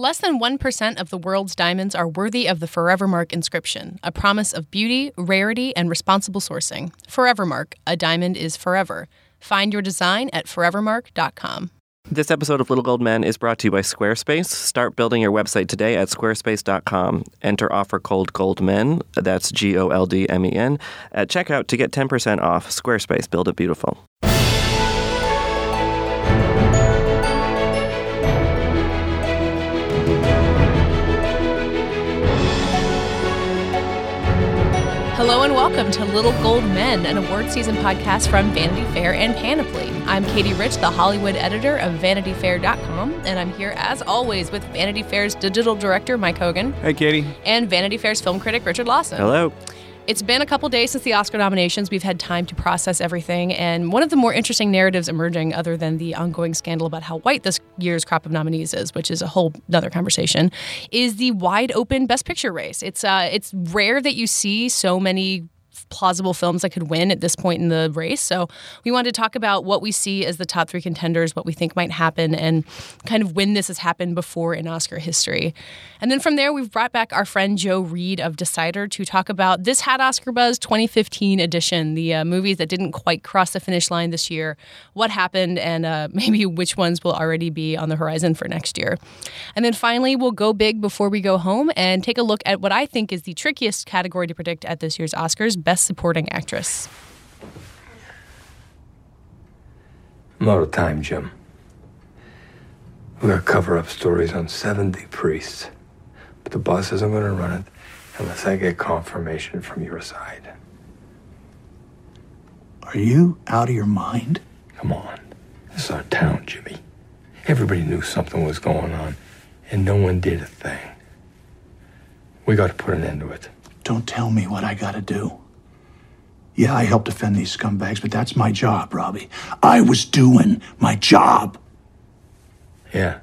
Less than 1% of the world's diamonds are worthy of the Forevermark inscription, a promise of beauty, rarity, and responsible sourcing. Forevermark, a diamond is forever. Find your design at forevermark.com. This episode of Little Gold Men is brought to you by Squarespace. Start building your website today at squarespace.com. Enter offer code GOLDMEN, that's GOLDMEN, at checkout to get 10% off. Squarespace, build it beautiful. Hello and welcome to Little Gold Men, an award season podcast from Vanity Fair and Panoply. I'm Katie Rich, the Hollywood editor of VanityFair.com, and I'm here as always with Vanity Fair's digital director, Mike Hogan. Hey, Katie. And Vanity Fair's film critic, Richard Lawson. Hello. It's been a couple days since the Oscar nominations. We've had time to process everything, and one of the more interesting narratives emerging, other than the ongoing scandal about how white this year's crop of nominees is, which is a whole other conversation, is the wide-open Best Picture race. It's rare that you see so many plausible films that could win at this point in the race. So we wanted to talk about what we see as the top three contenders, what we think might happen, and kind of when this has happened before in Oscar history. And then from there, we've brought back our friend Joe Reed of Decider to talk about This Had Oscar Buzz 2015 edition, the movies that didn't quite cross the finish line this year, what happened, and maybe which ones will already be on the horizon for next year. And then finally, we'll go big before we go home and take a look at what I think is the trickiest category to predict at this year's Oscars, Best Supporting Actress. I'm out of time, Jim. We're going to cover up stories on 70 priests, but the boss isn't going to run it unless I get confirmation from your side. Are you out of your mind? Come on. This is our town, Jimmy. Everybody knew something was going on, and no one did a thing. We got to put an end to it. Don't tell me what I got to do. Yeah, I helped defend these scumbags, but that's my job, Robbie. I was doing my job. Yeah.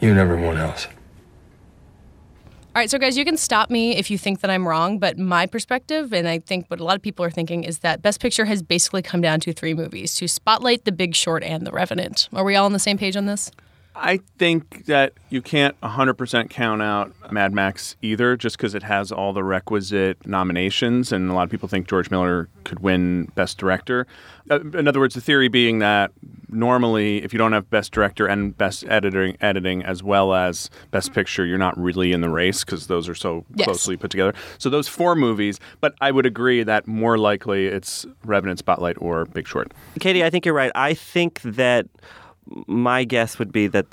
You and everyone else. All right, so guys, you can stop me if you think that I'm wrong, but my perspective, and I think what a lot of people are thinking, is that Best Picture has basically come down to three movies, to Spotlight, The Big Short, and The Revenant. Are we all on the same page on this? I think that you can't 100% count out Mad Max either, just because it has all the requisite nominations, and a lot of people think George Miller could win Best Director. In other words, the theory being that normally, if you don't have Best Director and Best Editing as well as Best Picture, you're not really in the race because those are so closely put together. So those four movies, but I would agree that more likely it's Revenant, Spotlight, or Big Short. Katie, I think you're right. I think that... my guess would be that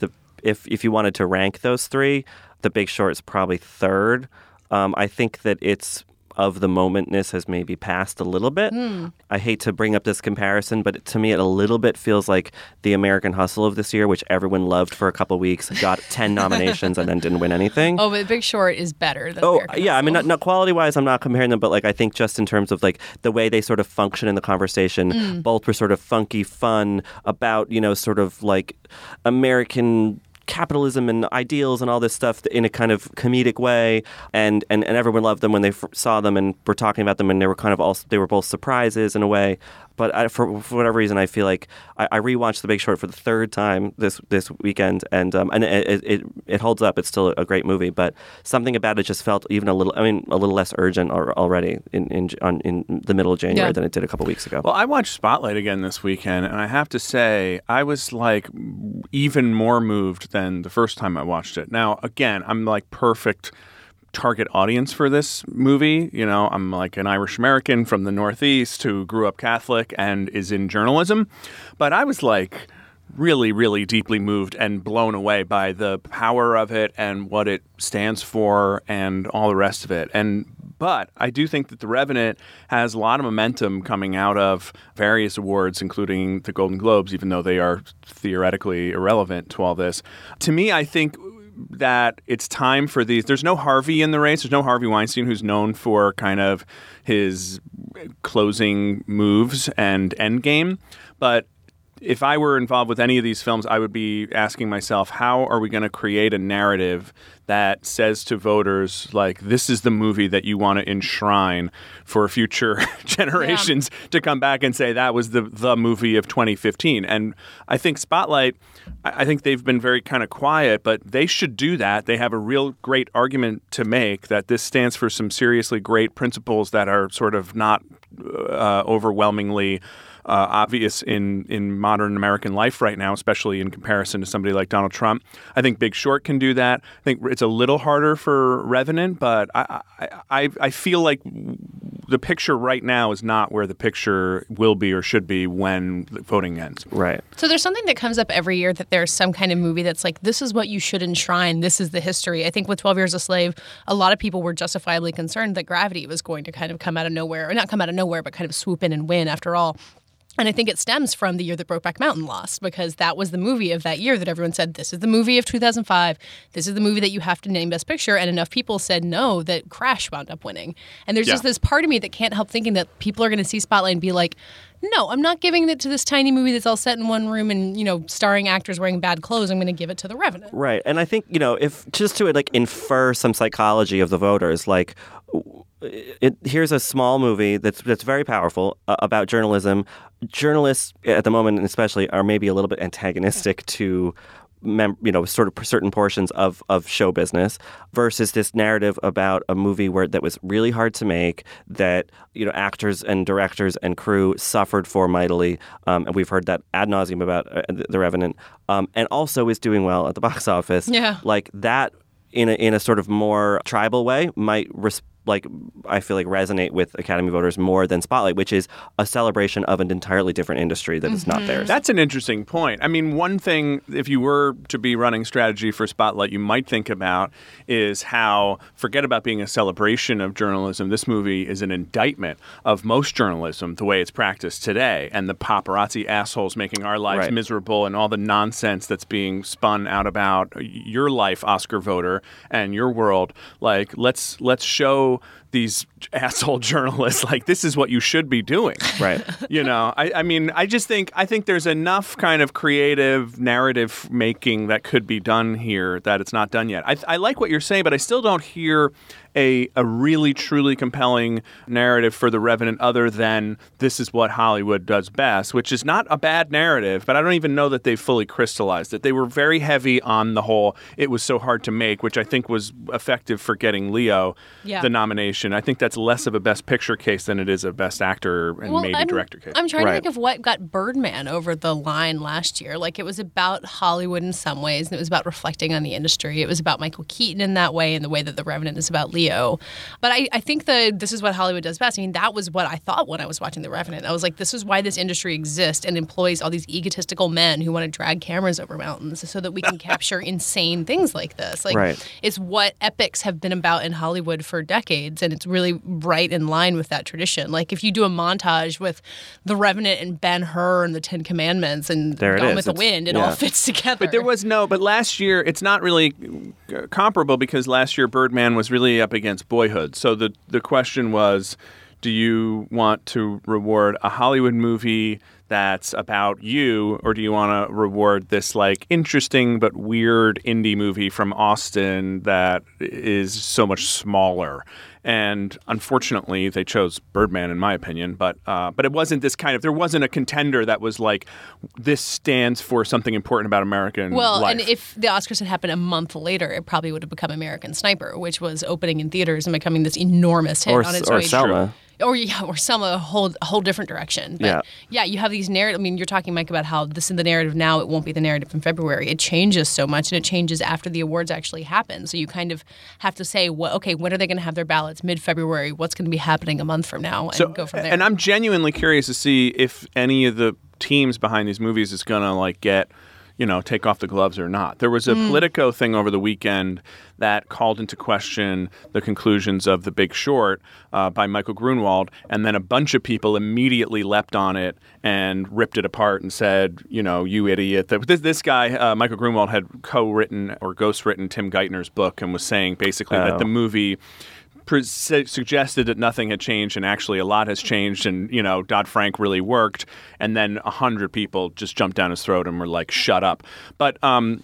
if you wanted to rank those three, The Big Short is probably third. I think that it's of the momentness has maybe passed a little bit. I hate to bring up this comparison, but to me it a little bit feels like the American Hustle of this year, which everyone loved for a couple weeks, got 10 nominations and then didn't win anything. Oh, but The Big Short is better than American Hustle. I mean, not quality-wise, I'm not comparing them, but like I think just in terms of like the way they sort of function in the conversation, both were sort of funky, fun, about, you know, sort of like American capitalism and ideals and all this stuff in a kind of comedic way, and everyone loved them when they saw them and were talking about them, and they were kind of both surprises in a way. But for whatever reason, I feel like I rewatched The Big Short for the third time this weekend, and it holds up. It's still a great movie, but something about it just felt even a little less urgent already in the middle of January than it did a couple weeks ago. Well, I watched Spotlight again this weekend, and I have to say I was like even more moved than the first time I watched it. Now, again, I'm like perfect target audience for this movie. You know, I'm like an Irish American from the Northeast who grew up Catholic and is in journalism. But I was like really, really deeply moved and blown away by the power of it and what it stands for and all the rest of it. But I do think that The Revenant has a lot of momentum coming out of various awards, including the Golden Globes, even though they are theoretically irrelevant to all this. To me, I think that it's time for these. There's no Harvey in the race. There's no Harvey Weinstein, who's known for kind of his closing moves and endgame. But if I were involved with any of these films, I would be asking myself, how are we going to create a narrative that says to voters, like, this is the movie that you want to enshrine for future generations to come back and say that was the movie of 2015. And I think Spotlight, I think they've been very kind of quiet, but they should do that. They have a real great argument to make that this stands for some seriously great principles that are sort of not overwhelmingly obvious in modern American life right now, especially in comparison to somebody like Donald Trump. I think Big Short can do that. I think it's a little harder for Revenant, but I feel like the picture right now is not where the picture will be or should be when voting ends. Right. So there's something that comes up every year that there's some kind of movie that's like, this is what you should enshrine. This is the history. I think with 12 Years a Slave, a lot of people were justifiably concerned that Gravity was going to kind of come out of nowhere, or not come out of nowhere, but kind of swoop in and win after all. And I think it stems from the year that Brokeback Mountain lost, because that was the movie of that year that everyone said, this is the movie of 2005. This is the movie that you have to name Best Picture. And enough people said no that Crash wound up winning. And there's just this part of me that can't help thinking that people are going to see Spotlight and be like, no, I'm not giving it to this tiny movie that's all set in one room and, you know, starring actors wearing bad clothes. I'm going to give it to The Revenant. Right. And I think, you know, if just to like infer some psychology of the voters, like, here's a small movie that's very powerful about journalism. Journalists at the moment, especially, are maybe a little bit antagonistic to sort of certain portions of show business versus this narrative about a movie that was really hard to make, that, you know, actors and directors and crew suffered for mightily. And we've heard that ad nauseum about The Revenant, and also is doing well at the box office. Yeah. Like that in a sort of more tribal way might I feel like resonate with Academy voters more than Spotlight, which is a celebration of an entirely different industry that is not theirs. That's an interesting point. I mean, one thing, if you were to be running strategy for Spotlight, you might think about is how, forget about being a celebration of journalism, this movie is an indictment of most journalism, the way it's practiced today, and the paparazzi assholes making our lives miserable and all the nonsense that's being spun out about your life, Oscar voter, and your world. Like, let's show these asshole journalists, like, this is what you should be doing. Right. You know, I mean, I think there's enough kind of creative narrative making that could be done here that it's not done yet. I like what you're saying, but I still don't hear a really truly compelling narrative for The Revenant other than this is what Hollywood does best, which is not a bad narrative, but I don't even know that they fully crystallized it. They were very heavy on the whole, it was so hard to make, which I think was effective for getting Leo the nomination. I think that's less of a Best Picture case than it is a Best Actor and Director case. I'm trying to think of what got Birdman over the line last year. Like, it was about Hollywood in some ways, and it was about reflecting on the industry. It was about Michael Keaton in that way, and the way that The Revenant is about Leo. But I think that this is what Hollywood does best. I mean, that was what I thought when I was watching The Revenant. I was like, this is why this industry exists and employs all these egotistical men who want to drag cameras over mountains so that we can capture insane things like this. Like, it's what epics have been about in Hollywood for decades, and it's really right in line with that tradition. Like, if you do a montage with The Revenant and Ben-Hur and the Ten Commandments and Gone with the Wind, it all fits together. But last year, it's not really comparable, because last year Birdman was really up against Boyhood. So the question was, do you want to reward a Hollywood movie that's about you, or do you want to reward this like interesting but weird indie movie from Austin that is so much smaller? And unfortunately, they chose Birdman, in my opinion. But it wasn't this kind of, there wasn't a contender that was like, this stands for something important about American life. Well, and if the Oscars had happened a month later, it probably would have become American Sniper, which was opening in theaters and becoming this enormous hit on its way through. Or Selma, a whole different direction. But you have these narrative. I mean, you're talking, Mike, about how this is the narrative now. It won't be the narrative in February. It changes so much, and it changes after the awards actually happen. So you kind of have to say, when are they going to have their ballots? Mid-February. What's going to be happening a month from now? And go from there. And I'm genuinely curious to see if any of the teams behind these movies is going to like get, you know, take off the gloves or not. There was a Politico thing over the weekend that called into question the conclusions of The Big Short by Michael Grunwald, and then a bunch of people immediately leapt on it and ripped it apart and said, you know, you idiot. This guy, Michael Grunwald, had co-written or ghost-written Tim Geithner's book and was saying basically that the movie suggested that nothing had changed, and actually a lot has changed, and, you know, Dodd-Frank really worked, and then 100 people just jumped down his throat and were like, shut up. But that, you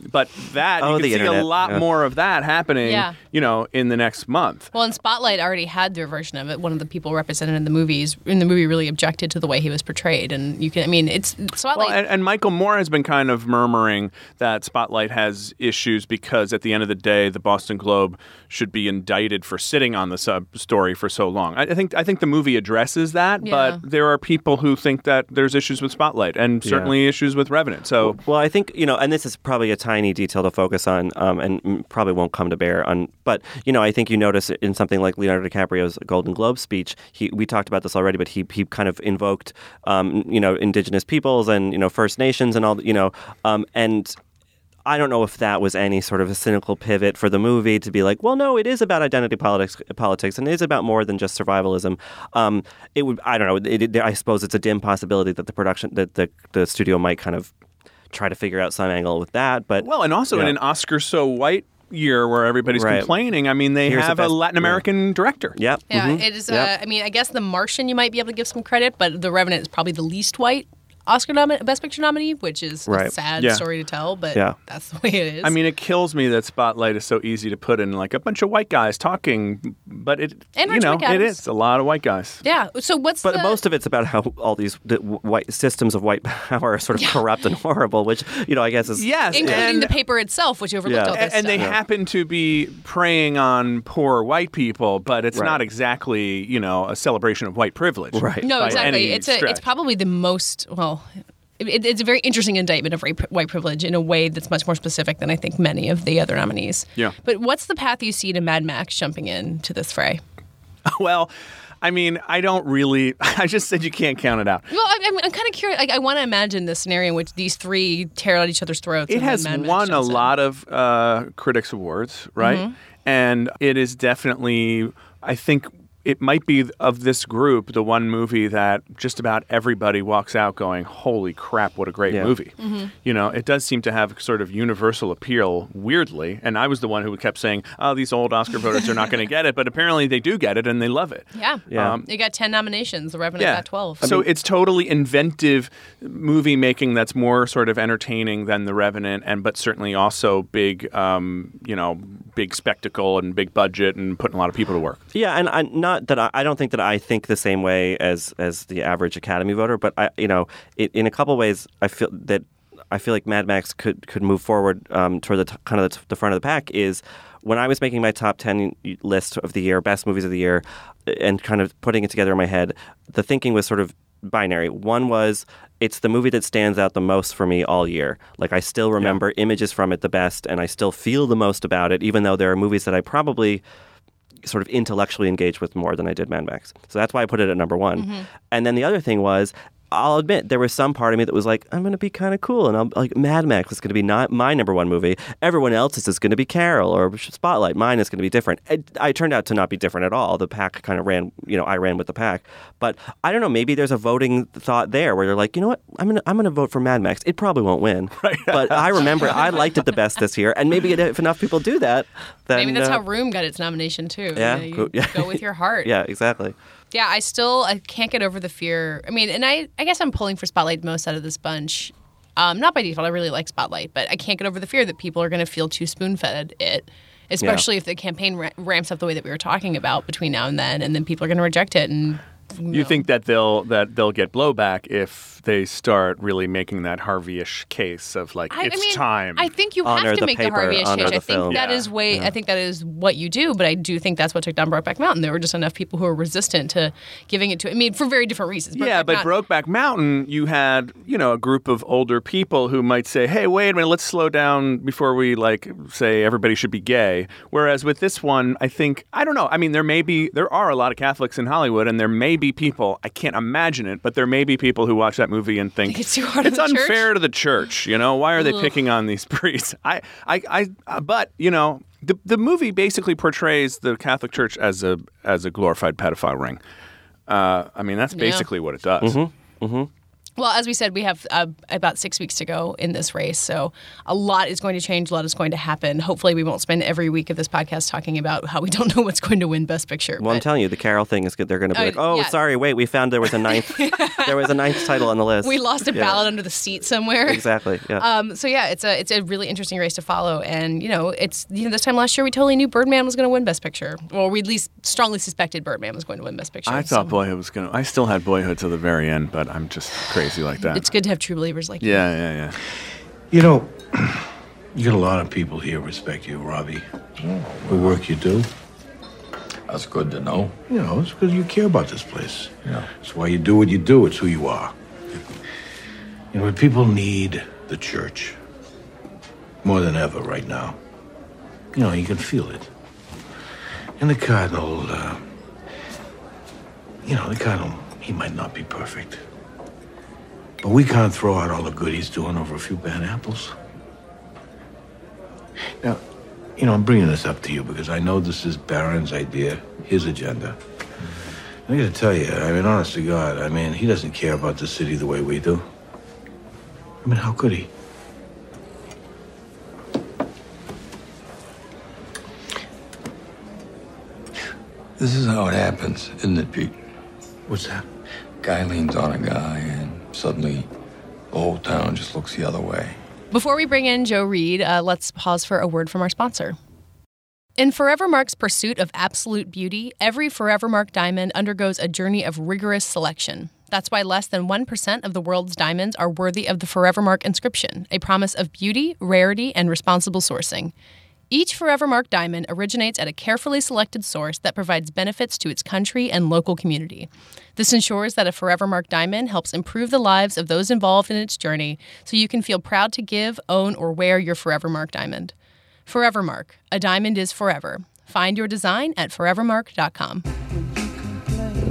can see internet. A lot more of that happening, you know, in the next month. Well, and Spotlight already had their version of it. One of the people represented in the movies, really objected to the way he was portrayed, and you can, I mean, it's Spotlight. Well, and Michael Moore has been kind of murmuring that Spotlight has issues because at the end of the day, the Boston Globe should be indicted for sitting on the story for so long. I think the movie addresses that, but there are people who think that there's issues with Spotlight and certainly issues with Revenant. So, well, I think, you know, and this is probably a tiny detail to focus on, and probably won't come to bear on, but, you know, I think you notice in something like Leonardo DiCaprio's Golden Globe speech, we talked about this already, but he kind of invoked, you know, indigenous peoples and, you know, First Nations and all, you know, and I don't know if that was any sort of a cynical pivot for the movie to be like, well, no, it is about identity politics, and it is about more than just survivalism. It would, I don't know. I suppose it's a dim possibility that the production, that the studio might kind of try to figure out some angle with that. But well, and also in an Oscar so white year where everybody's complaining. I mean, here's have a Latin American director. Yep. Yeah, it is. I mean, I guess The Martian you might be able to give some credit, but The Revenant is probably the least white Oscar Best Picture nominee, which is a sad story to tell, but that's the way it is. I mean, it kills me that Spotlight is so easy to put in like a bunch of white guys talking, but it is a lot of white guys. Yeah. So but most of it's about how all these white systems of white power are sort of corrupt and horrible, which, you know, I guess is including the paper itself, which overlooked all this stuff. And they happen to be preying on poor white people, but it's not exactly, you know, a celebration of white privilege. Right. No, exactly. It's probably the most it's a very interesting indictment of white privilege in a way that's much more specific than I think many of the other nominees. Yeah. But what's the path you see to Mad Max jumping into this fray? Well, I mean, I just said you can't count it out. Well, I'm kind of curious. Like, I want to imagine the scenario in which these three tear out each other's throats. It has won a lot of critics' awards, right? Mm-hmm. And it is definitely, I think, it might be, of this group, the one movie that just about everybody walks out going, holy crap, what a great movie. Mm-hmm. You know, it does seem to have sort of universal appeal, weirdly. And I was the one who kept saying, oh, these old Oscar voters are not going to get it. But apparently they do get it and they love it. Yeah. It got 10 nominations. The Revenant got 12. So it's totally inventive movie making that's more sort of entertaining than The Revenant, but certainly also big, you know, big spectacle and big budget and putting a lot of people to work. Yeah, and I don't think that I think the same way as the average Academy voter, but I, you know, in a couple ways, I feel like Mad Max could move forward toward the front of the pack. Is when I was making my top 10 list of the year, best movies of the year, and kind of putting it together in my head, the thinking was sort of binary. One was, it's the movie that stands out the most for me all year. Like, I still remember images from it the best, and I still feel the most about it, even though there are movies that I probably sort of intellectually engaged with more than I did Mad Max. So that's why I put it at number one. Mm-hmm. And then the other thing was, I'll admit, there was some part of me that was like, I'm going to be kind of cool. And I'm like, Mad Max is going to be not my number one movie. Everyone else's is going to be Carol or Spotlight. Mine is going to be different. I turned out to not be different at all. The pack kind of ran, you know, I ran with the pack. But I don't know, maybe there's a voting thought there where you're like, you know what, I'm going to vote for Mad Max. It probably won't win. Right. But I remember I liked it the best this year. And maybe if enough people do that, then... Maybe that's how Room got its nomination too. Yeah. You know, go with your heart. Yeah, exactly. Yeah, I can't get over the fear. I mean, and I guess I'm pulling for Spotlight most out of this bunch. Not by default. I really like Spotlight, but I can't get over the fear that people are going to feel too spoon-fed it, especially if the campaign ramps up the way that we were talking about between now and then people are going to reject it. And you think that they'll get blowback if they start really making that Harvey-ish case of like, time. I think you have to make the Harvey-ish case. I think that is what you do, but I do think that's what took down Brokeback Mountain. There were just enough people who were resistant to giving it to, I mean, for very different reasons. Brokeback Mountain, you had, you know, a group of older people who might say, hey, wait a minute, let's slow down before we like say everybody should be gay. Whereas with this one, I think, I don't know. I mean, there are a lot of Catholics in Hollywood, and there may be people, I can't imagine it, but there may be people who watch that movie and think it's unfair to the church, you know, why are they picking on these priests? But you know, the movie basically portrays the Catholic Church as a glorified pedophile ring. I mean, that's basically what it does. Mm-hmm. Mm-hmm. Well, as we said, we have about 6 weeks to go in this race, so a lot is going to change, a lot is going to happen. Hopefully we won't spend every week of this podcast talking about how we don't know what's going to win Best Picture. Well, I'm telling you, the Carol thing is good. They're going to be like, oh, yeah. Sorry, wait, we found there was a ninth title on the list. We lost a ballot under the seat somewhere. Exactly, yeah. It's a really interesting race to follow, and, this time last year we totally knew Birdman was going to win Best Picture, or we at least strongly suspected Birdman was going to win Best Picture. I thought Boyhood was going to. I still had Boyhood to the very end, but I'm just crazy like that. It's good to have true believers like you. Yeah. You get a lot of people here respect you, Robbie. The work you do. That's good to know. It's because you care about this place. Yeah. It's why you do what you do. It's who you are. But people need the church more than ever right now. You can feel it. And the Cardinal, he might not be perfect. But we can't throw out all the good he's doing over a few bad apples. Now, I'm bringing this up to you because I know this is Barron's idea, his agenda. And I gotta tell you, honest to God, he doesn't care about the city the way we do. How could he? This is how it happens, isn't it, Pete? What's that? Guy leans on a guy and suddenly, the whole town just looks the other way. Before we bring in Joe Reed, let's pause for a word from our sponsor. In Forevermark's pursuit of absolute beauty, every Forevermark diamond undergoes a journey of rigorous selection. That's why less than 1% of the world's diamonds are worthy of the Forevermark inscription, a promise of beauty, rarity, and responsible sourcing. Each Forevermark diamond originates at a carefully selected source that provides benefits to its country and local community. This ensures that a Forevermark diamond helps improve the lives of those involved in its journey, so you can feel proud to give, own, or wear your Forevermark diamond. Forevermark. A diamond is forever. Find your design at forevermark.com.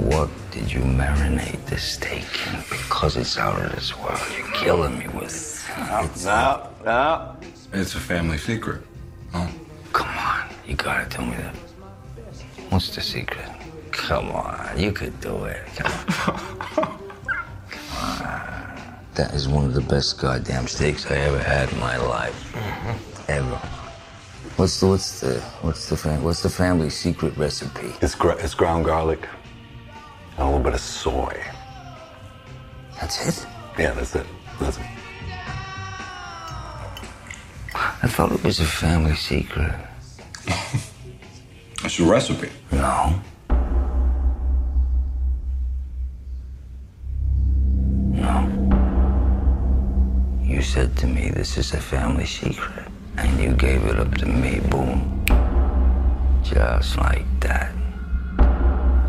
What did you marinate this steak in? Because it's out of this world. You're killing me with... No. It's a family secret. Oh, come on. You gotta tell me that. What's the secret? Come on. You could do it. Come on. That is one of the best goddamn steaks I ever had in my life. Mm-hmm. Ever. What's the family secret recipe? It's ground garlic and a little bit of soy. That's it? Yeah, that's it. I thought it was a family secret. That's your recipe. No. No. You said to me, this is a family secret. And you gave it up to me, boom. Just like that.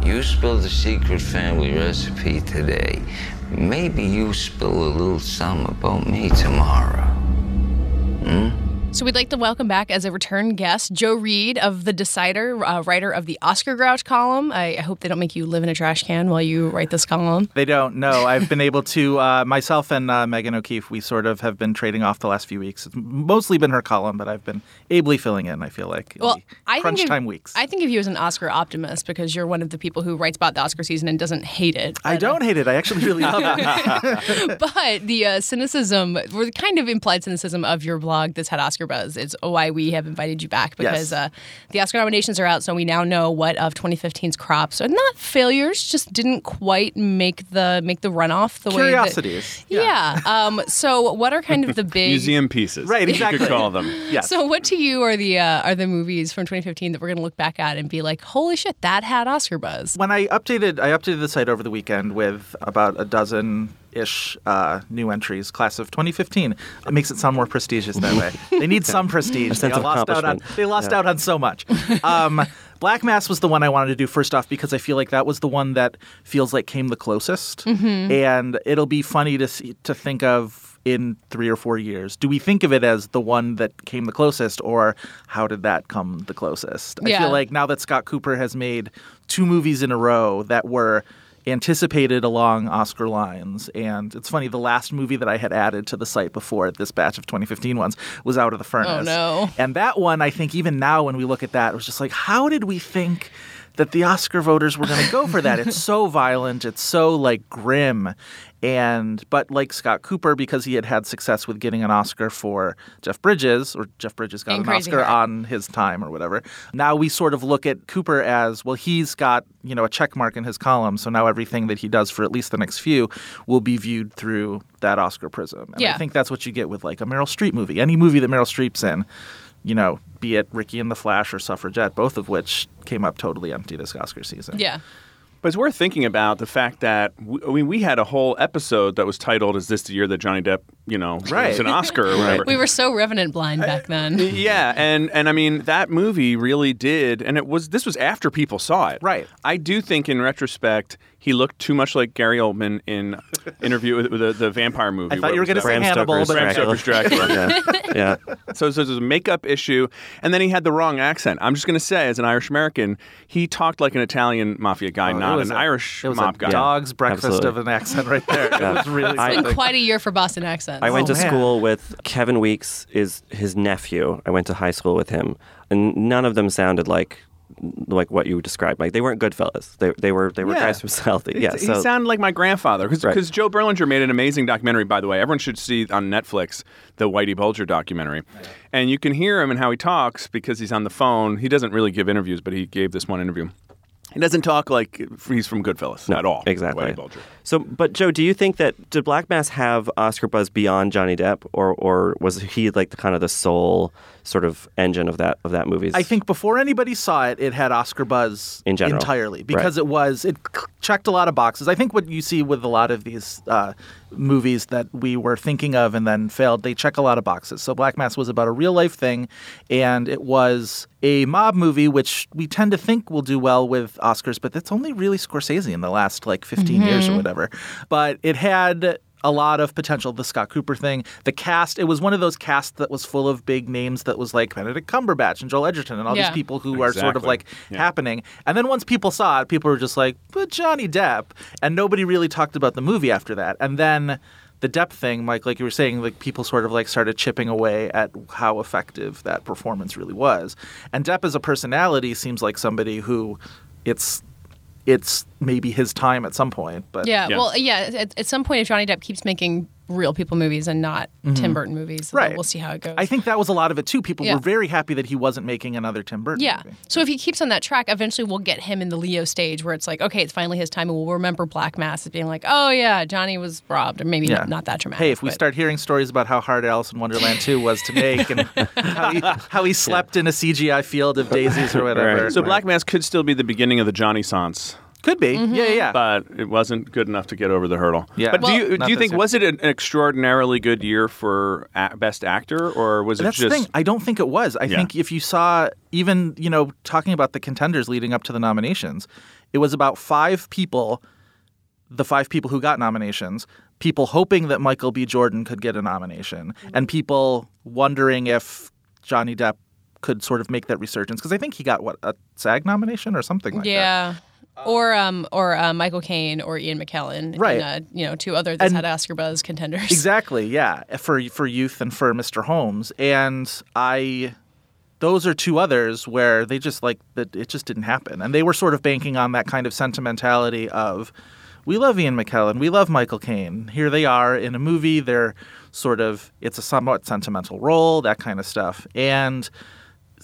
You spilled the secret family recipe today. Maybe you spill a little something about me tomorrow. So we'd like to welcome back as a return guest, Joe Reed of The Decider, writer of the Oscar Grouch column. I hope they don't make you live in a trash can while you write this column. They don't, no. I've been able to, myself and Megan O'Keefe, we sort of have been trading off the last few weeks. It's mostly been her column, but I've been ably filling in, I feel like, crunch time weeks. I think of you as an Oscar optimist because you're one of the people who writes about the Oscar season and doesn't hate it. I don't hate it. I actually really love it. But the cynicism, or the kind of implied cynicism of your blog that's had Oscar Buzz is why we have invited you back, because yes. The Oscar nominations are out, so we now know what of 2015's crops are not failures, just didn't quite make the runoff the curiosities. Way curiosities. Yeah. So what are kind of the big museum pieces, right? Exactly. You could call them. Yes. So what to you are the movies from 2015 that we're going to look back at and be like, holy shit, that had Oscar buzz? When I updated the site over the weekend with about a dozen-ish new entries, class of 2015. It makes it sound more prestigious that way. They need some prestige. They lost out on so much. Black Mass was the one I wanted to do first off because I feel like that was the one that feels like came the closest. Mm-hmm. And it'll be funny to think of in 3 or 4 years. Do we think of it as the one that came the closest, or how did that come the closest? Yeah. I feel like now that Scott Cooper has made 2 movies in a row that were anticipated along Oscar lines. And it's funny, the last movie that I had added to the site before this batch of 2015 ones was Out of the Furnace. Oh, no. And that one, I think even now when we look at that, it was just like, how did we think that the Oscar voters were going to go for that. It's so violent. It's so, like, grim. But like Scott Cooper, because he had success with getting an Oscar for Jeff Bridges, or Jeff Bridges got an Oscar on his time or whatever, now we sort of look at Cooper as, well, he's got, you know, a check mark in his column, so now everything that he does for at least the next few will be viewed through that Oscar prism. And I think that's what you get with, like, a Meryl Streep movie. Any movie that Meryl Streep's in, you know, be it Ricky and the Flash or Suffragette, both of which came up totally empty this Oscar season. Yeah. But it's worth thinking about the fact that we had a whole episode that was titled "Is This the Year That Johnny Depp, you know, wins an Oscar?" or whatever. We were so Revenant blind back then. Yeah, and I mean that movie really did, and this was after people saw it. Right. I do think in retrospect, he looked too much like Gary Oldman in Interview with the Vampire movie. I thought you were going to say Hannibal, but Bram Stoker's Dracula. Yeah. So there's a makeup issue, and then he had the wrong accent. I'm just going to say, as an Irish American, he talked like an Italian mafia guy, not an Irish mob guy. It was a dog's breakfast of an accent right there. It was really it's been quite a year for Boston accents. I went to school with Kevin Weeks, is his nephew. I went to high school with him. And none of them sounded like what you described. Like, they weren't good fellas. They were guys from South. Yeah, so. He sounded like my grandfather. Because Joe Berlinger made an amazing documentary, by the way. Everyone should see on Netflix the Whitey Bulger documentary. Yeah. And you can hear him and how he talks because he's on the phone. He doesn't really give interviews, but he gave this one interview. He doesn't talk like he's from Goodfellas at all. Exactly. So, but Joe, do you think that did Black Mass have Oscar buzz beyond Johnny Depp, or was he like the kind of the sole sort of engine of that movie? I think before anybody saw it, it had Oscar buzz in general, entirely because it checked a lot of boxes. I think what you see with a lot of these movies that we were thinking of and then failed, they check a lot of boxes. So Black Mass was about a real life thing, and it was a mob movie, which we tend to think will do well with Oscars, but that's only really Scorsese in the last like 15 years or whatever. But it had a lot of potential, the Scott Cooper thing. The cast, it was one of those casts that was full of big names that was like Benedict Cumberbatch and Joel Edgerton and all these people who are sort of like happening. And then once people saw it, people were just like, but Johnny Depp. And nobody really talked about the movie after that. And then the Depp thing, Mike, like you were saying, like people sort of like started chipping away at how effective that performance really was. And Depp as a personality seems like somebody who it's maybe his time at some point. But at some point, if Johnny Depp keeps making real people movies and not Tim Burton movies, we'll see how it goes. I think that was a lot of it too. People were very happy that he wasn't making another Tim Burton movie. So if he keeps on that track, eventually we'll get him in the Leo stage where it's like, okay, it's finally his time, and we'll remember Black Mass as being like, oh yeah, Johnny was robbed, or maybe not that dramatic. Hey, if we start hearing stories about how hard Alice in Wonderland 2 was to make and how he slept in a CGI field of daisies or whatever. Right. So Black Mass could still be the beginning of the Johnny-sance. Could be. Yeah. But it wasn't good enough to get over the hurdle. Yeah. But do you think, was it an extraordinarily good year for Best Actor, or was it just... That's the thing. I don't think it was. I think if you saw, even, you know, talking about the contenders leading up to the nominations, it was about the five people who got nominations, people hoping that Michael B. Jordan could get a nomination, and people wondering if Johnny Depp could sort of make that resurgence. Because I think he got, a SAG nomination or something like that? Yeah. Or Michael Caine or Ian McKellen, right? And, two other that had Oscar buzz contenders. Exactly, yeah, for Youth and for Mr. Holmes, and those are two others where they just it just didn't happen, and they were sort of banking on that kind of sentimentality of, we love Ian McKellen, we love Michael Caine. Here they are in a movie. They're sort of, it's a somewhat sentimental role, that kind of stuff, and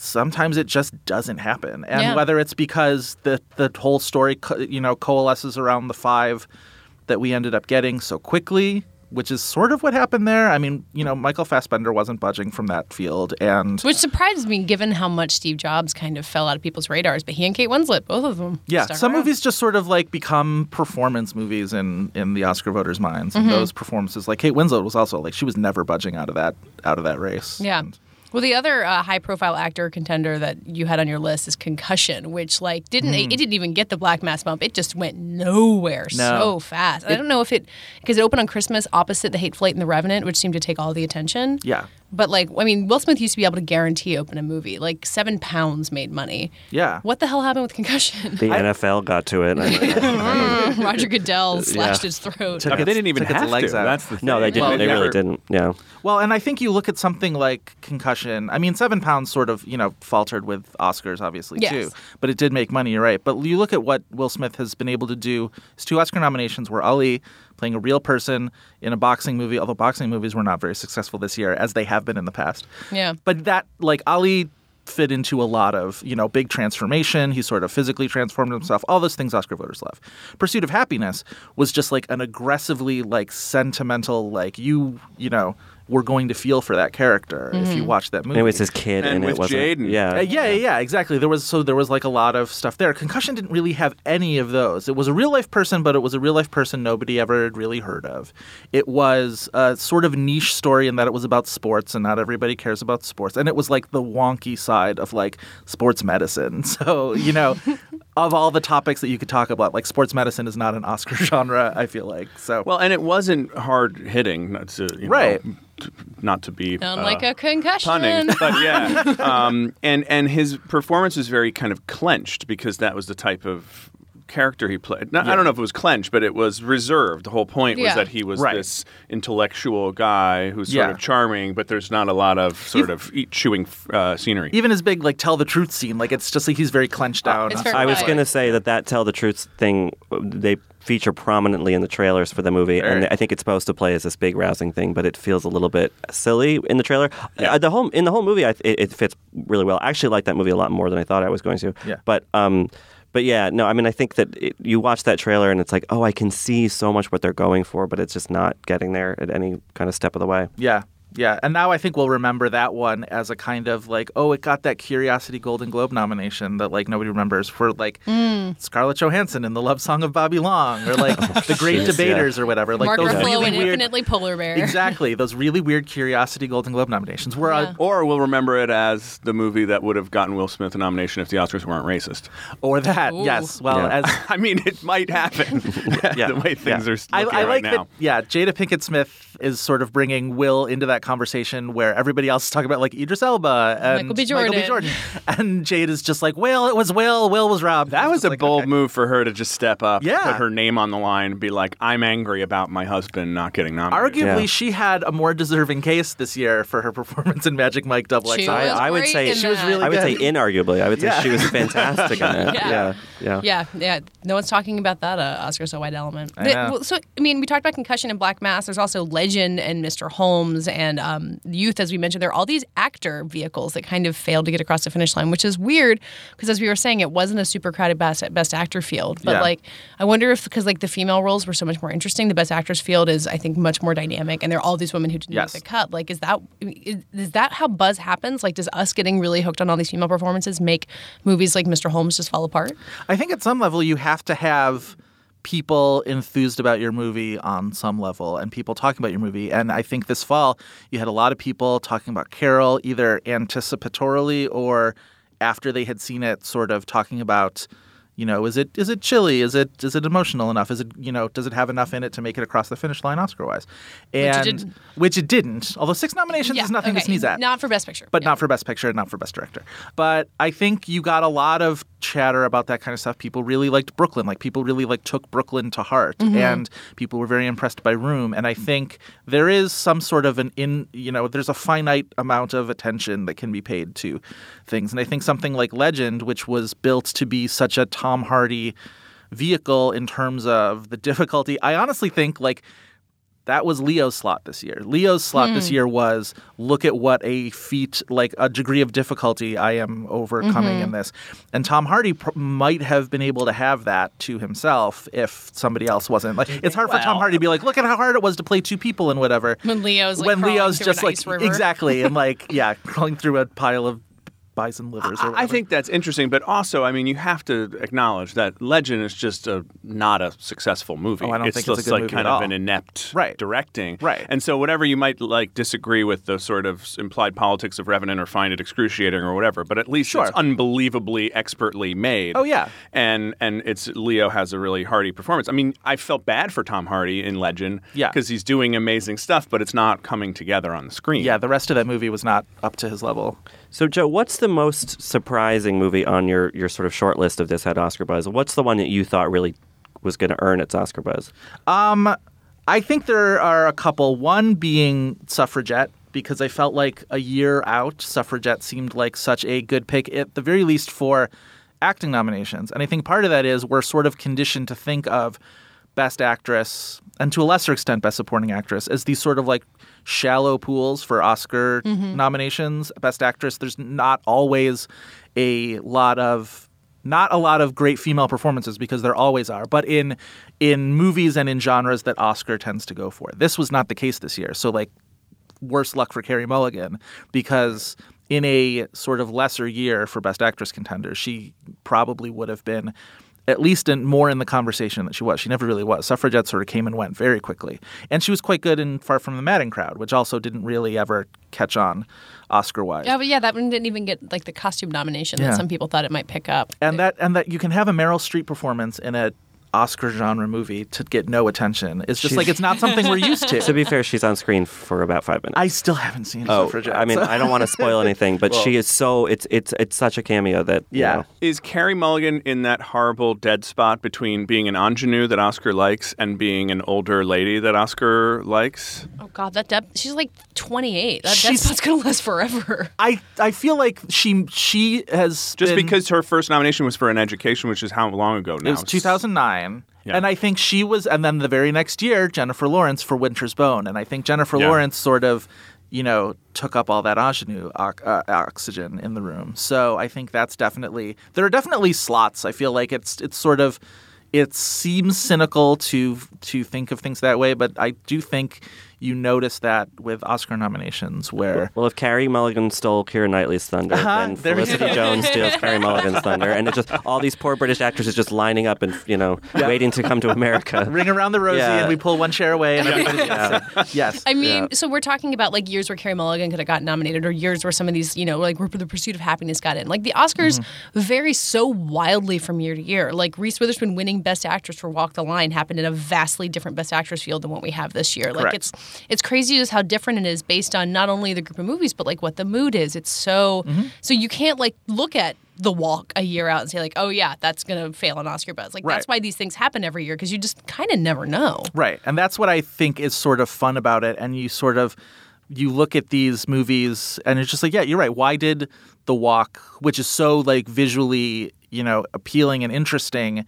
sometimes it just doesn't happen. And whether it's because the whole story coalesces around the five that we ended up getting so quickly, which is sort of what happened there. I mean, Michael Fassbender wasn't budging from that field. Which surprised me, given how much Steve Jobs kind of fell out of people's radars. But he and Kate Winslet, both of them. Yeah, some movies just sort of like become performance movies in the Oscar voters' minds. And those performances, like Kate Winslet was also like, she was never budging out of that race. Yeah. Well, the other high-profile actor contender that you had on your list is Concussion, which it didn't even get the Black Mass bump. It just went nowhere so fast. I don't know if it opened on Christmas opposite The Hateful Eight and The Revenant, which seemed to take all the attention. Yeah. But, like, I mean, Will Smith used to be able to guarantee open a movie. Like, 7 pounds made money. Yeah. What the hell happened with Concussion? The NFL got to it. I Roger Goodell slashed his throat. Okay, they didn't even have its legs to. Out. That's the thing. No, they didn't. Well, they really didn't. Yeah. Well, and I think you look at something like Concussion. I mean, 7 pounds sort of, you know, faltered with Oscars, obviously, too. But it did make money, you're right. But you look at what Will Smith has been able to do. His 2 Oscar nominations were Ali, playing a real person in a boxing movie, although boxing movies were not very successful this year, as they have been in the past. Yeah. But that, like, Ali fit into a lot of, you know, big transformation. He sort of physically transformed himself. All those things Oscar voters love. Pursuit of Happiness was just, like, an aggressively, like, sentimental, like, you know, we're going to feel for that character if you watch that movie. And it was his kid, and it was Jaden. Yeah, exactly. There was like a lot of stuff there. Concussion didn't really have any of those. It was a real life person, but it was a real life person nobody ever had really heard of. It was a sort of niche story in that it was about sports, and not everybody cares about sports. And it was like the wonky side of like sports medicine. So, you know, of all the topics that you could talk about, like sports medicine is not an Oscar genre, I feel like. So well, and it wasn't hard hitting. Right. Not to be like a concussion, punning, but yeah. And his performance was very kind of clenched because that was the type of character he played. Now, I don't know if it was clenched, but it was reserved. The whole point was that he was this intellectual guy who's sort of charming, but there's not a lot of sort of chewing scenery. Even his big like tell the truth scene, like it's just like he's very clenched out. I was going to say that tell the truth thing they feature prominently in the trailers for the movie, and I think it's supposed to play as this big rousing thing, but it feels a little bit silly in the trailer. In the whole movie, it fits really well. I actually liked that movie a lot more than I thought I was going to. Yeah. But yeah, no, I mean, I think that you watch that trailer and it's like, oh, I can see so much what they're going for, but it's just not getting there at any kind of step of the way. Yeah. Yeah, and now I think we'll remember that one as a kind of like, oh, it got that Curiosity Golden Globe nomination that like nobody remembers for like Scarlett Johansson in The Love Song of Bobby Long or like The Great Debaters or whatever. Like Mark Ruffalo really and weird, Infinitely Polar Bear. Exactly, those really weird Curiosity Golden Globe nominations. Or we'll remember it as the movie that would have gotten Will Smith a nomination if the Oscars weren't racist. Or that, yes. Well, I mean, it might happen the way things are looking right now. Jada Pinkett Smith is sort of bringing Will into that conversation where everybody else is talking about like Idris Elba and Michael B. Jordan. And Jade is just like, well, it was Will. Will was robbed. That was a like, bold move for her to just step up, put her name on the line and be like, I'm angry about my husband not getting nominated. Arguably, she had a more deserving case this year for her performance in Magic Mike Double X. I would say she was really good. I would say inarguably. I would say she was fantastic on it. Yeah. No one's talking about that Oscar So White element. So, I mean, we talked about Concussion and Black Mass. There's also Legend and Mr. Holmes and Youth, as we mentioned. There are all these actor vehicles that kind of failed to get across the finish line, which is weird because, as we were saying, it wasn't a super crowded best actor field. But, like, I wonder if because, like, the female roles were so much more interesting, the best actress field is, I think, much more dynamic. And there are all these women who didn't make the cut. Like, is that how buzz happens? Like, does us getting really hooked on all these female performances make movies like Mr. Holmes just fall apart? I think at some level you have to have people enthused about your movie on some level and people talking about your movie. And I think this fall you had a lot of people talking about Carol either anticipatorily or after they had seen it sort of talking about, you know, is it chilly? Is it emotional enough? Is it, you know, does it have enough in it to make it across the finish line Oscar-wise? Which it didn't. Although 6 nominations is nothing to sneeze at. Not for Best Picture. But not for Best Picture and not for Best Director. But I think you got a lot of chatter about that kind of stuff. People really liked Brooklyn. Like, people really, like, took Brooklyn to heart. Mm-hmm. And people were very impressed by Room. And I think there is some sort of there's a finite amount of attention that can be paid to things. And I think something like Legend, which was built to be such a Tom Hardy vehicle in terms of the difficulty. I honestly think like that was Leo's slot this year. Leo's slot this year was look at what a feat, like a degree of difficulty I am overcoming in this. And Tom Hardy might have been able to have that to himself if somebody else wasn't. Like it's hard for Tom Hardy to be like, look at how hard it was to play 2 people and whatever. When Leo's just like, an ice river. Exactly. And like, crawling through a pile of bison livers. Or I think that's interesting, but also, I mean, you have to acknowledge that Legend is just not a successful movie. Oh, I don't think it's a good movie kind at all. Of an inept directing. Right. And so whatever you might disagree with the sort of implied politics of Revenant or find it excruciating or whatever, but at least it's unbelievably expertly made. Oh, yeah. And it's Leo has a really hearty performance. I mean, I felt bad for Tom Hardy in Legend because he's doing amazing stuff, but it's not coming together on the screen. Yeah, the rest of that movie was not up to his level. So, Joe, what's the most surprising movie on your sort of short list of this had Oscar buzz? What's the one that you thought really was going to earn its Oscar buzz? I think there are a couple. One being Suffragette, because I felt like a year out, Suffragette seemed like such a good pick, at the very least for acting nominations. And I think part of that is we're sort of conditioned to think of Best Actress and to a lesser extent Best Supporting Actress as these sort of shallow pools for Oscar nominations. Best Actress, there's not always a lot of great female performances because there always are, but in movies and in genres that Oscar tends to go for. This was not the case this year. So worse luck for Carey Mulligan, because in a sort of lesser year for Best Actress contender, she probably would have been at least more in the conversation that she was. She never really was. Suffragette sort of came and went very quickly. And she was quite good in Far From the Madding Crowd, which also didn't really ever catch on Oscar-wise. Oh, but yeah, that one didn't even get the costume nomination that some people thought it might pick up. And that you can have a Meryl Streep performance in a Oscar genre movie to get no attention. It's just it's not something we're used to. To be fair, she's on screen for about 5 minutes. I still haven't seen Suffragette. I mean, I don't want to spoil anything, but she is so it's such a cameo that you know. Is Carey Mulligan in that horrible dead spot between being an ingenue that Oscar likes and being an older lady that Oscar likes? Oh God, that she's 28. That dead spot's gonna last forever. I feel like she has because her first nomination was for An Education, which is how long ago now? It was 2009. Yeah. And I think she was, and then the very next year, Jennifer Lawrence for Winter's Bone. And I think Jennifer Lawrence sort of, took up all that ingenue oxygen in the room. So I think that's there are definitely slots. I feel like it's sort of, it seems cynical to think of things that way, but I do think you notice that with Oscar nominations where... Well, if Carey Mulligan stole Keira Knightley's thunder, then Felicity Jones steals Carey Mulligan's thunder. And it's just all these poor British actresses just lining up and, waiting to come to America. Ring around the rosy and we pull one chair away. And Yes. I mean, so we're talking about years where Carey Mulligan could have gotten nominated or years where some of these, where The Pursuit of Happiness got in. The Oscars vary so wildly from year to year. Reese Witherspoon winning Best Actress for Walk the Line happened in a vastly different Best Actress field than what we have this year. Correct. It's crazy just how different it is based on not only the group of movies, but what the mood is. It's so so you can't look at The Walk a year out and say oh yeah, that's gonna fail an Oscar buzz. That's why these things happen every year, because you just kind of never know. Right, and that's what I think is sort of fun about it. And you sort of look at these movies and it's just you're right. Why did The Walk, which is so visually appealing and interesting?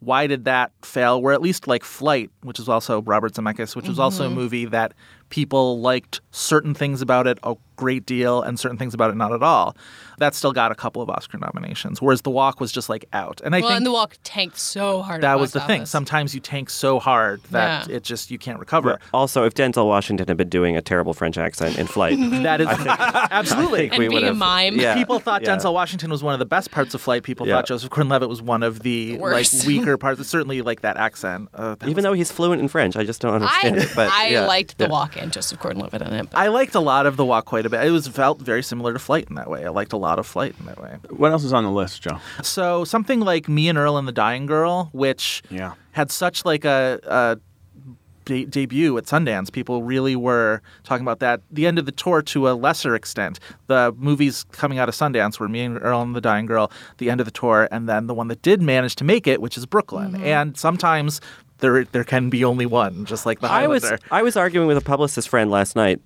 Why did that fail? Where at least Flight, which is also Robert Zemeckis, which was also a movie that people liked certain things about it a great deal and certain things about it not at all. That still got a couple of Oscar nominations, whereas The Walk was just out. And I think and The Walk tanked so hard. That was the thing. Sometimes you tank so hard that it just you can't recover. Right. Also, if Denzel Washington had been doing a terrible French accent in Flight, that is absolutely. And being a mime. Yeah. People thought Denzel Washington was one of the best parts of Flight. People thought Joseph Gordon-Levitt was one of the weaker parts. Certainly, that accent. Even though he's fluent in French, I just don't understand it. But I liked The Walk and Joseph Gordon-Levitt in it. But. I liked a lot of The Walk quite a bit. It felt very similar to Flight in that way. I liked a lot of Flight in that way. What else is on the list, Joe? So something like Me and Earl and the Dying Girl, which had such a debut at Sundance. People really were talking about that. The End of the Tour to a lesser extent. The movies coming out of Sundance were Me and Earl and the Dying Girl, The End of the Tour, and then the one that did manage to make it, which is Brooklyn. Mm-hmm. And sometimes... There can be only one, just like the Highlander. I was arguing with a publicist friend last night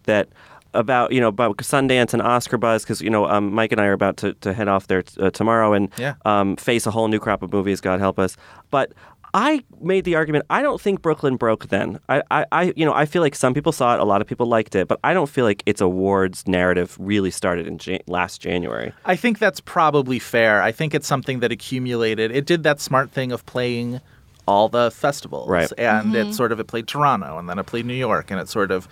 about Sundance and Oscar buzz, because Mike and I are about to head off there tomorrow and face a whole new crop of movies, God help us. But I made the argument, I don't think Brooklyn broke then. I feel like some people saw it, a lot of people liked it, but I don't feel like its awards narrative really started in last January. I think that's probably fair. I think it's something that accumulated. It did that smart thing of playing all the festivals. Right. And it played Toronto, and then it played New York, and it sort of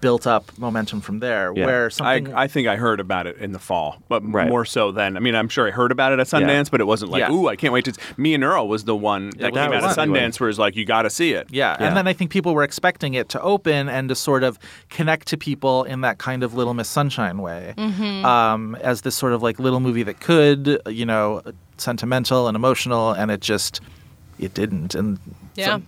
built up momentum from there. Yeah. Where something I think I heard about it in the fall, but more so than, I mean, I'm sure I heard about it at Sundance, but it wasn't like, ooh, I can't wait to. Me and Earl was the one that came out of Sundance where it was like, you got to see it. Yeah. And then I think people were expecting it to open and to sort of connect to people in that kind of Little Miss Sunshine way, as this sort of like little movie that could, sentimental and emotional, and it just, it didn't. And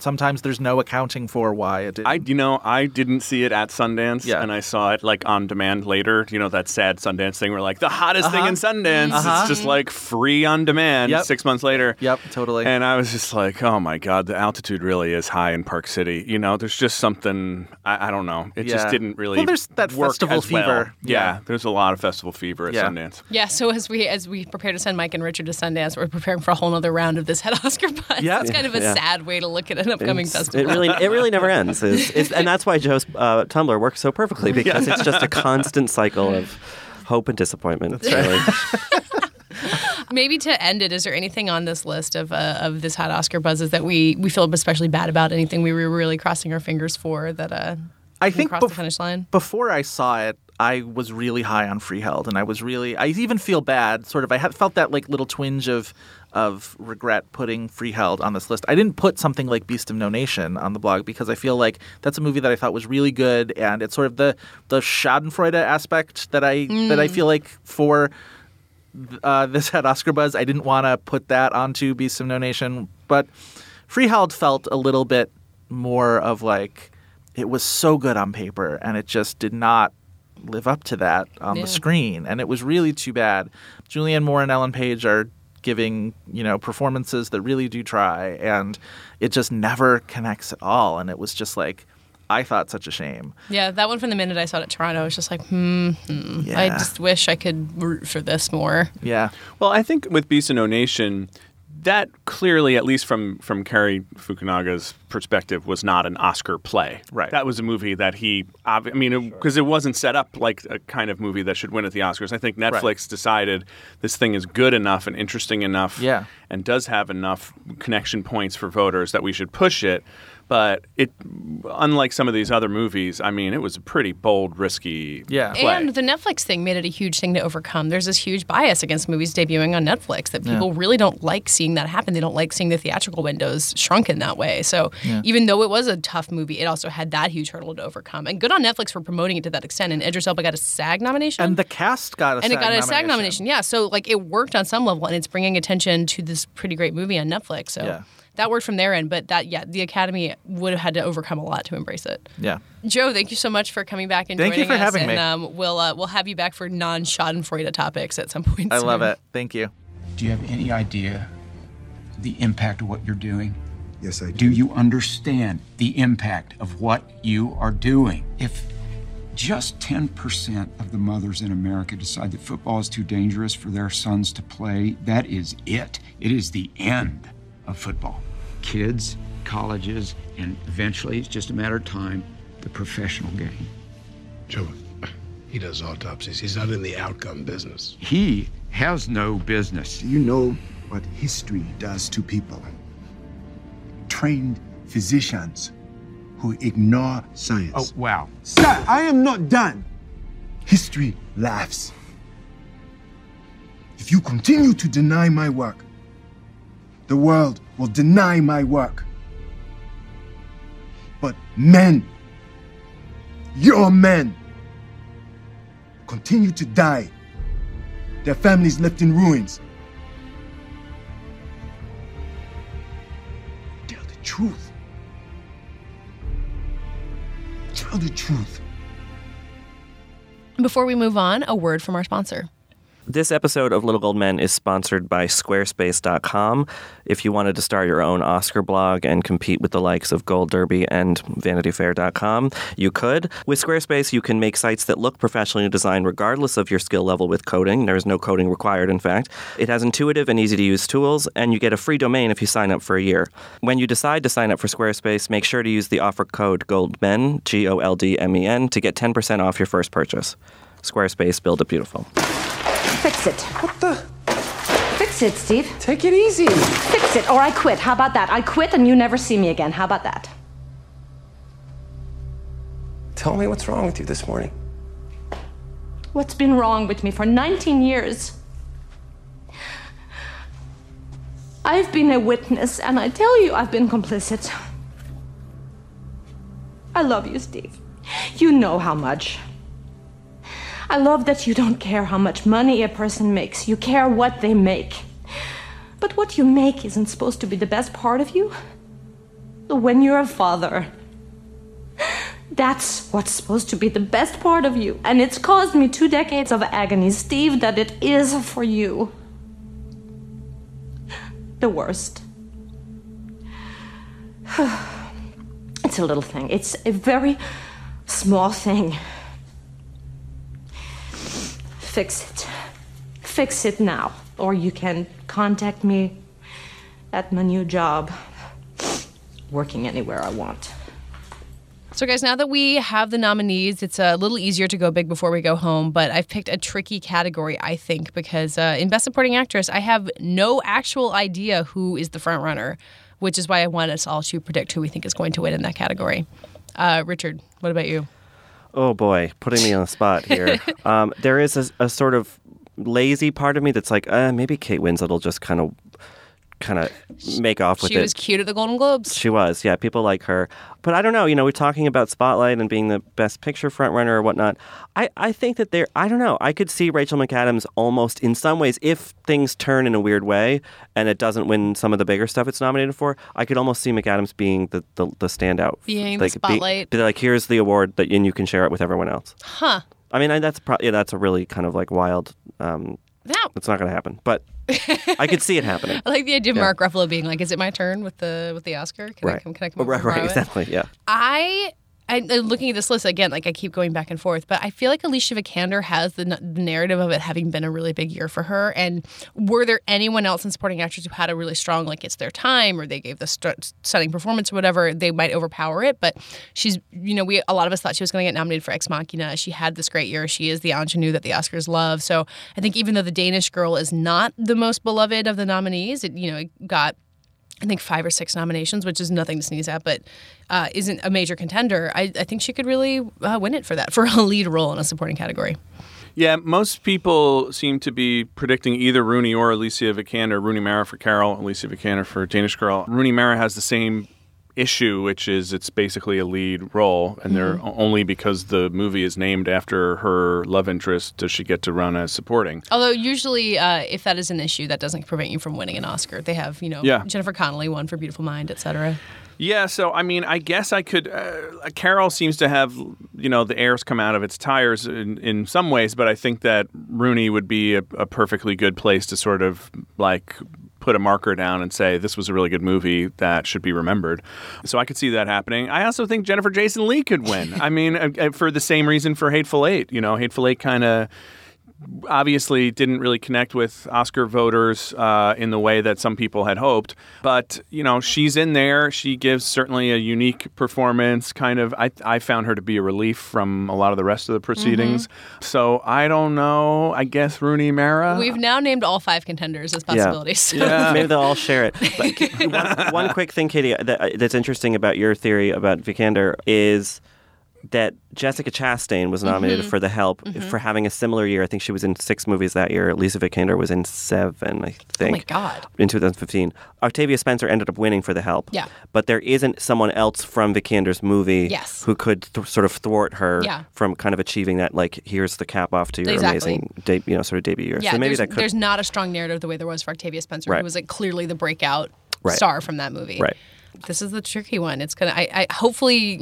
sometimes there's no accounting for why it didn't. I didn't see it at Sundance, and I saw it like on demand later. You know, that sad Sundance thing where like the hottest thing in Sundance, it's just like free on demand 6 months later. Yep, totally. And I was just like, oh my God, the altitude really is high in Park City. You know, there's just something, I don't know. It just didn't really work. Well, there's that festival fever. Well. Yeah, there's a lot of festival fever at Sundance. Yeah, so as we prepare to send Mike and Richard to Sundance, we're preparing for a whole other round of this head Oscar buzz. Yep. It's kind of a sad way to look at an upcoming festival. It really never ends. And that's why Joe's Tumblr works so perfectly, because it's just a constant cycle of hope and disappointment. That's right. Maybe to end it, is there anything on this list of this hot Oscar buzzes that we feel especially bad about? Anything we were really crossing our fingers for that I think crossed the finish line? Before I saw it, I was really high on Freeheld, and I even feel bad. Sort of, I felt that like little twinge of regret putting Freeheld on this list. I didn't put something like Beast of No Nation on the blog because I feel like that's a movie that I thought was really good, and it's sort of the Schadenfreude aspect that I feel like for this had Oscar buzz. I didn't want to put that onto Beast of No Nation, but Freeheld felt a little bit more of like it was so good on paper, and it just did not live up to that on the screen, and it was really too bad. Julianne Moore and Ellen Page are giving, performances that really do try, and it just never connects at all, and it was just like, I thought, such a shame. Yeah, that one from the minute I saw it at Toronto, I was just like, I just wish I could root for this more. Yeah. Well, I think with Beasts of No Nation, that clearly, at least from Cary Fukunaga's perspective, was not an Oscar play. Right. That was a movie that it wasn't set up like a kind of movie that should win at the Oscars. I think Netflix decided this thing is good enough and interesting enough and does have enough connection points for voters that we should push it. But unlike some of these other movies, I mean, it was a pretty bold, risky play. And the Netflix thing made it a huge thing to overcome. There's this huge bias against movies debuting on Netflix that people really don't like seeing that happen. They don't like seeing the theatrical windows shrunk in that way. So even though it was a tough movie, it also had that huge hurdle to overcome. And good on Netflix for promoting it to that extent. And Idris Elba got a SAG nomination. And the cast got a SAG nomination. Yeah, so like it worked on some level, and it's bringing attention to this pretty great movie on Netflix. So. Yeah. That worked from their end, but the Academy would have had to overcome a lot to embrace it. Yeah. Joe, thank you so much for coming back and joining us. Thank you for having me. We'll have you back for non-Schadenfreude topics at some point soon. I love it. Thank you. Do you have any idea the impact of what you're doing? Yes, I do. Do you understand the impact of what you are doing? If just 10% of the mothers in America decide that football is too dangerous for their sons to play, that is it. It is the end of football. Kids, colleges, and eventually, it's just a matter of time, the professional game. Joe, he does autopsies. He's not in the outcome business. He has no business. You know what history does to people. Trained physicians who ignore science. Oh, wow. Sir, I am not done. History laughs. If you continue to deny my work, the world will deny my work. But men, your men, continue to die. Their families left in ruins. Tell the truth. Tell the truth. Before we move on, a word from our sponsor. This episode of Little Gold Men is sponsored by Squarespace.com. If you wanted to start your own Oscar blog and compete with the likes of Gold Derby and VanityFair.com, you could. With Squarespace, you can make sites that look professionally designed regardless of your skill level with coding. There is no coding required, in fact. It has intuitive and easy-to-use tools, and you get a free domain if you sign up for a year. When you decide to sign up for Squarespace, make sure to use the offer code GOLDMEN, GOLDMEN, to get 10% off your first purchase. Squarespace, build it beautiful. Fix it. What the? Fix it, Steve. Take it easy. Fix it, or I quit. How about that? I quit and you never see me again. How about that? Tell me what's wrong with you this morning. What's been wrong with me for 19 years? I've been a witness, and I tell you I've been complicit. I love you, Steve. You know how much. I love that you don't care how much money a person makes. You care what they make. But what you make isn't supposed to be the best part of you. When you're a father, that's what's supposed to be the best part of you. And it's caused me 2 decades of agony, Steve, that it is for you. The worst. It's a little thing. It's a very small thing. Fix it. Fix it now. Or you can contact me at my new job, working anywhere I want. So guys, now that we have the nominees, it's a little easier to go big before we go home, but I've picked a tricky category, I think, because in Best Supporting Actress, I have no actual idea who is the front runner, which is why I want us all to predict who we think is going to win in that category. Richard, what about you? Oh boy, putting me on the spot here. There is a sort of lazy part of me that's like, maybe Kate Winslet will just kind of make off with it. She was cute at the Golden Globes. She was, yeah. People like her. But I don't know, we're talking about Spotlight and being the Best Picture frontrunner or whatnot. I think that I don't know, I could see Rachel McAdams almost in some ways, if things turn in a weird way and it doesn't win some of the bigger stuff it's nominated for, I could almost see McAdams being the standout. Being the Spotlight. Here's the award, and you can share it with everyone else. Huh. I mean, that's a really kind of wild... It's not going to happen, but I could see it happening. I like the idea of Mark Ruffalo being like, "Is it my turn with the Oscar? Can I come? Right, exactly. Yeah. I looking at this list again, I keep going back and forth, but I feel like Alicia Vikander has the narrative of it having been a really big year for her. And were there anyone else in supporting actors who had a really strong it's their time or they gave the stunning performance or whatever, they might overpower it. But she's a lot of us thought she was going to get nominated for Ex Machina. She had this great year. She is the ingenue that the Oscars love. So I think even though The Danish Girl is not the most beloved of the nominees, it got, I think, 5 or 6 nominations, which is nothing to sneeze at, but isn't a major contender. I think she could really win it for that, for a lead role in a supporting category. Yeah, most people seem to be predicting either Rooney or Alicia Vikander. Rooney Mara for Carol, Alicia Vikander for Danish Girl. Rooney Mara has the same issue, which is it's basically a lead role, and they're only because the movie is named after her love interest does she get to run as supporting. Although usually if that is an issue, that doesn't prevent you from winning an Oscar. They have, Jennifer Connelly won for Beautiful Mind, etc. Yeah, so, I guess I could... Carol seems to have, the air's come out of its tires in some ways, but I think that Rooney would be a perfectly good place to sort of, put a marker down and say, this was a really good movie that should be remembered. So I could see that happening. I also think Jennifer Jason Leigh could win. For the same reason for Hateful Eight. Hateful Eight kind of... obviously didn't really connect with Oscar voters in the way that some people had hoped. But, she's in there. She gives certainly a unique performance. I found her to be a relief from a lot of the rest of the proceedings. Mm-hmm. So I don't know. I guess Rooney Mara. We've now named all 5 contenders as possibilities. Yeah. So. Yeah. Maybe they'll all share it. One quick thing, Katie, that's interesting about your theory about Vikander is... that Jessica Chastain was nominated for The Help for having a similar year. I think she was in 6 movies that year. Alicia Vikander was in 7, I think. Oh, my God. In 2015. Octavia Spencer ended up winning for The Help. Yeah. But there isn't someone else from Vikander's movie who could sort of thwart her from kind of achieving that, here's the cap off to your amazing, sort of debut year. Yeah, so maybe that could... there's not a strong narrative the way there was for Octavia Spencer, who was, clearly the breakout star from that movie. Right. This is the tricky one. It's gonna. I hopefully,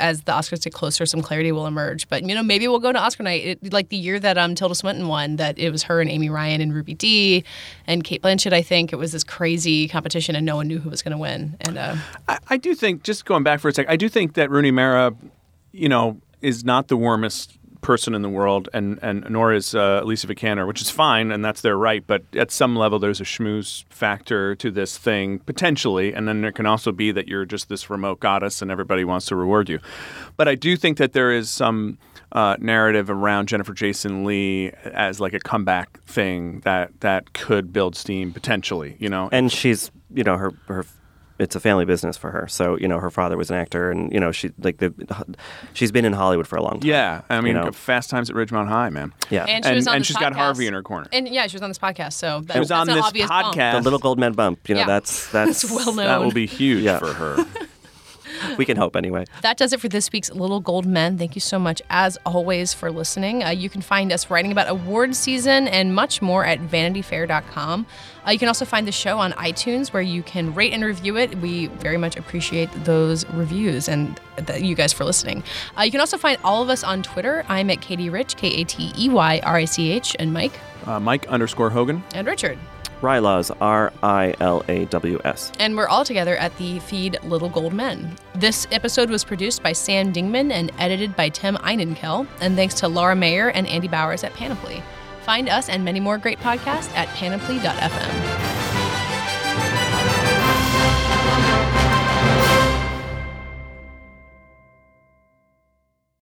as the Oscars get closer, some clarity will emerge. But maybe we'll go to Oscar night, the year that Tilda Swinton won. That it was her and Amy Ryan and Ruby Dee and Kate Blanchett. I think it was this crazy competition, and no one knew who was going to win. And I do think, just going back for a sec, I do think that Rooney Mara, is not the warmest person in the world, and nor is Alicia Vikander, which is fine, and that's their right, but at some level there's a schmooze factor to this thing, potentially, and then there can also be that you're just this remote goddess and everybody wants to reward you. But I do think that there is some narrative around Jennifer Jason Leigh as like a comeback thing that could build steam, potentially, you know? And she's, you know, her it's a family business for her. So, you know, her father was an actor, and, you know, she's been in Hollywood for a long time. Yeah. I mean, you know? Fast Times at Ridgemont High, man. Yeah. And she's got Harvey in her corner. And yeah, she was on this podcast. So that's, she was on this podcast. The Little Gold Man bump. You know, that's well known. That will be huge for her. We can hope anyway. That does it for this week's Little Gold Men. Thank you so much, as always, for listening. You can find us writing about award season and much more at vanityfair.com. You can also find the show on iTunes, where you can rate and review it. We very much appreciate those reviews, and you guys for listening. You can also find all of us on Twitter. I'm at Katie Rich, KateyRich, and Mike. Mike_Hogan. And Richard. Rylaws, RILAWS. And we're all together at the feed Little Gold Men. This episode was produced by Sam Dingman and edited by Tim Einenkel. And thanks to Laura Mayer and Andy Bowers at Panoply. Find us and many more great podcasts at panoply.fm.